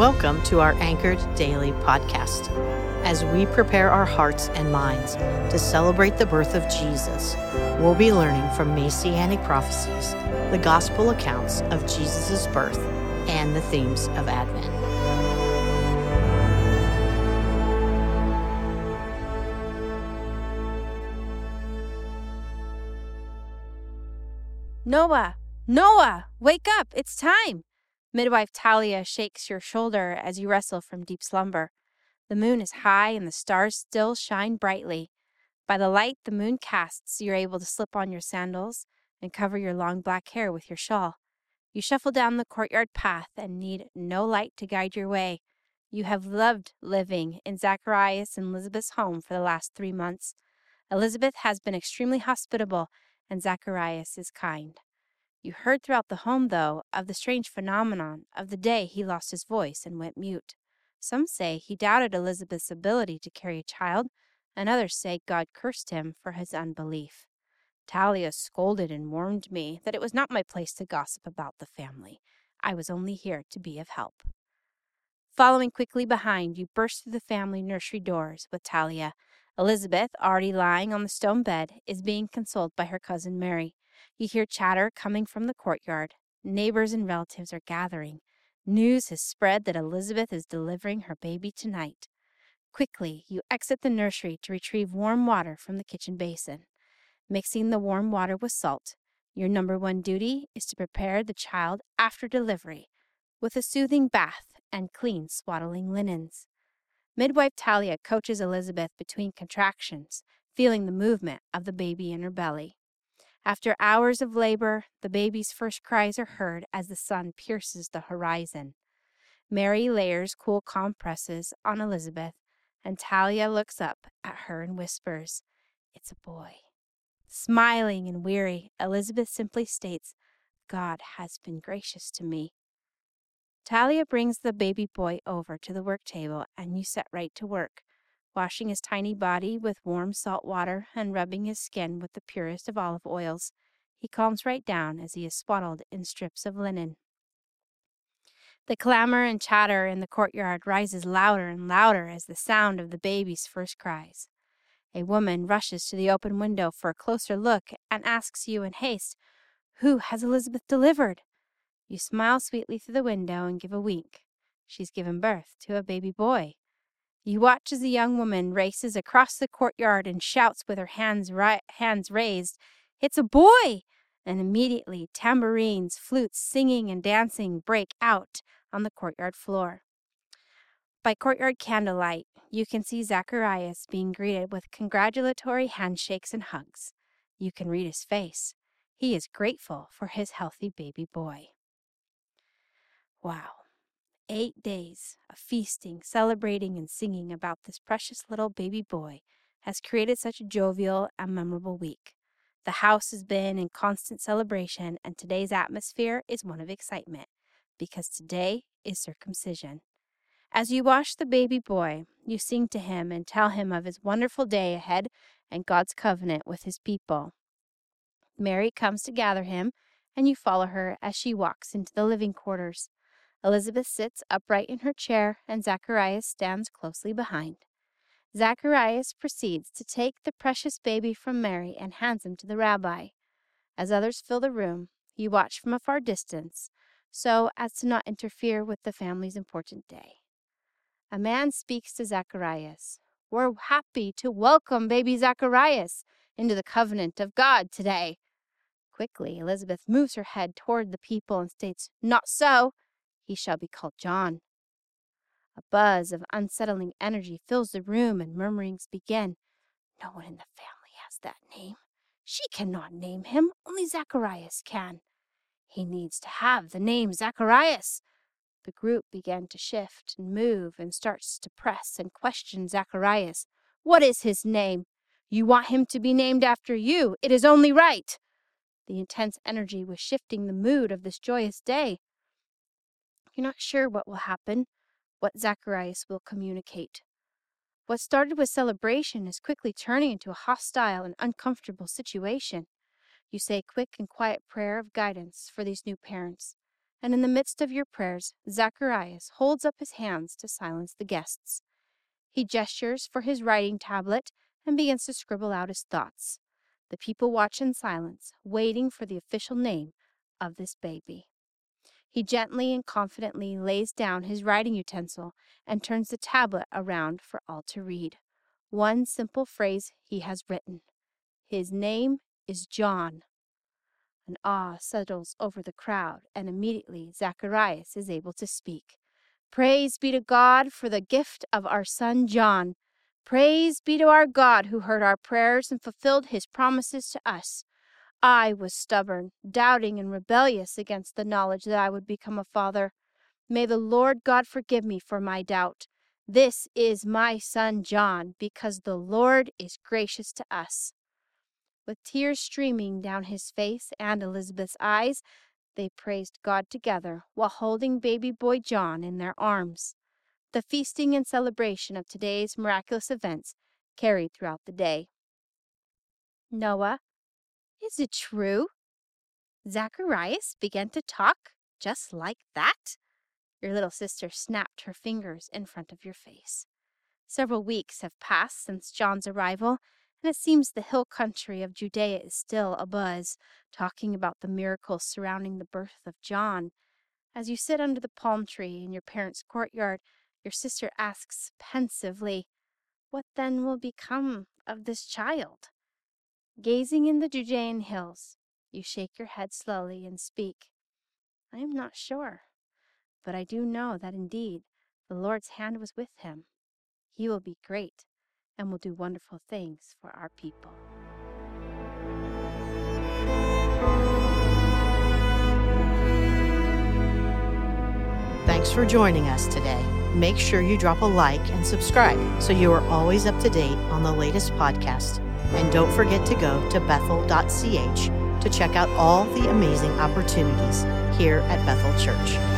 Welcome to our Anchored Daily Podcast, as we prepare our hearts and minds to celebrate the birth of Jesus. We'll be learning from Messianic prophecies, the gospel accounts of Jesus' birth, and the themes of Advent. Noah, wake up, it's time! Midwife Talia shakes your shoulder as you wrestle from deep slumber. The moon is high and the stars still shine brightly. By the light the moon casts, you're able to slip on your sandals and cover your long black hair with your shawl. You shuffle down the courtyard path and need no light to guide your way. You have loved living in Zacharias and Elizabeth's home for the last 3 months. Elizabeth has been extremely hospitable and Zacharias is kind. You heard throughout the home, though, of the strange phenomenon of the day he lost his voice and went mute. Some say he doubted Elizabeth's ability to carry a child, and others say God cursed him for his unbelief. Talia scolded and warned me that it was not my place to gossip about the family. I was only here to be of help. Following quickly behind, you burst through the family nursery doors with Talia. Elizabeth, already lying on the stone bed, is being consoled by her cousin Mary. You hear chatter coming from the courtyard. Neighbors and relatives are gathering. News has spread that Elizabeth is delivering her baby tonight. Quickly, you exit the nursery to retrieve warm water from the kitchen basin. Mixing the warm water with salt, your number one duty is to prepare the child after delivery with a soothing bath and clean swaddling linens. Midwife Talia coaches Elizabeth between contractions, feeling the movement of the baby in her belly. After hours of labor, the baby's first cries are heard as the sun pierces the horizon. Mary layers cool compresses on Elizabeth, and Talia looks up at her and whispers, "It's a boy." Smiling and weary, Elizabeth simply states, "God has been gracious to me." Talia brings the baby boy over to the work table, and you set right to work, washing his tiny body with warm salt water and rubbing his skin with the purest of olive oils. He calms right down as he is swaddled in strips of linen. The clamor and chatter in the courtyard rises louder and louder as the sound of the baby's first cries. A woman rushes to the open window for a closer look and asks you in haste, "Who has Elizabeth delivered?" You smile sweetly through the window and give a wink. She's given birth to a baby boy. You watch as the young woman races across the courtyard and shouts with her hands raised, "It's a boy!" And immediately tambourines, flutes, singing, and dancing break out on the courtyard floor. By courtyard candlelight, you can see Zacharias being greeted with congratulatory handshakes and hugs. You can read his face. He is grateful for his healthy baby boy. Wow. 8 days of feasting, celebrating, and singing about this precious little baby boy has created such a jovial and memorable week. The house has been in constant celebration, and today's atmosphere is one of excitement, because today is circumcision. As you wash the baby boy, you sing to him and tell him of his wonderful day ahead and God's covenant with his people. Mary comes to gather him, and you follow her as she walks into the living quarters. Elizabeth sits upright in her chair, and Zacharias stands closely behind. Zacharias proceeds to take the precious baby from Mary and hands him to the rabbi. As others fill the room, you watch from a far distance, so as to not interfere with the family's important day. A man speaks to Zacharias. "We're happy to welcome baby Zacharias into the covenant of God today." Quickly, Elizabeth moves her head toward the people and states, "Not so. He shall be called John." A buzz of unsettling energy fills the room and murmurings begin. "No one in the family has that name. She cannot name him. Only Zacharias can. He needs to have the name Zacharias." The group began to shift and move and starts to press and question Zacharias. "What is his name? You want him to be named after you. It is only right." The intense energy was shifting the mood of this joyous day. You're not sure what will happen, what Zacharias will communicate. What started with celebration is quickly turning into a hostile and uncomfortable situation. You say a quick and quiet prayer of guidance for these new parents. and in the midst of your prayers, Zacharias holds up his hands to silence the guests. He gestures for his writing tablet and begins to scribble out his thoughts. The people watch in silence, waiting for the official name of this baby. He gently and confidently lays down his writing utensil and turns the tablet around for all to read. One simple phrase he has written. His name is John. An awe settles over the crowd, and immediately Zacharias is able to speak. Praise be to God for the gift of our son John. Praise be to our God who heard our prayers and fulfilled his promises to us. I was stubborn, doubting, and rebellious against the knowledge that I would become a father. May the Lord God forgive me for my doubt. This is my son John, because the Lord is gracious to us. With tears streaming down his face and Elizabeth's eyes, they praised God together while holding baby boy John in their arms. The feasting and celebration of today's miraculous events carried throughout the day. Noah, is it true? Zacharias began to talk just like that? Your little sister snapped her fingers in front of your face. Several weeks have passed since John's arrival, and it seems the hill country of Judea is still abuzz, talking about the miracles surrounding the birth of John. As you sit under the palm tree in your parents' courtyard, your sister asks pensively, "What then will become of this child?" Gazing in the Judean hills, you shake your head slowly and speak, "I am not sure, but I do know that indeed the Lord's hand was with him. He will be great and will do wonderful things for our people." Thanks for joining us today. Make sure you drop a like and subscribe so you are always up to date on the latest podcast. And don't forget to go to Bethel.ch to check out all the amazing opportunities here at Bethel Church.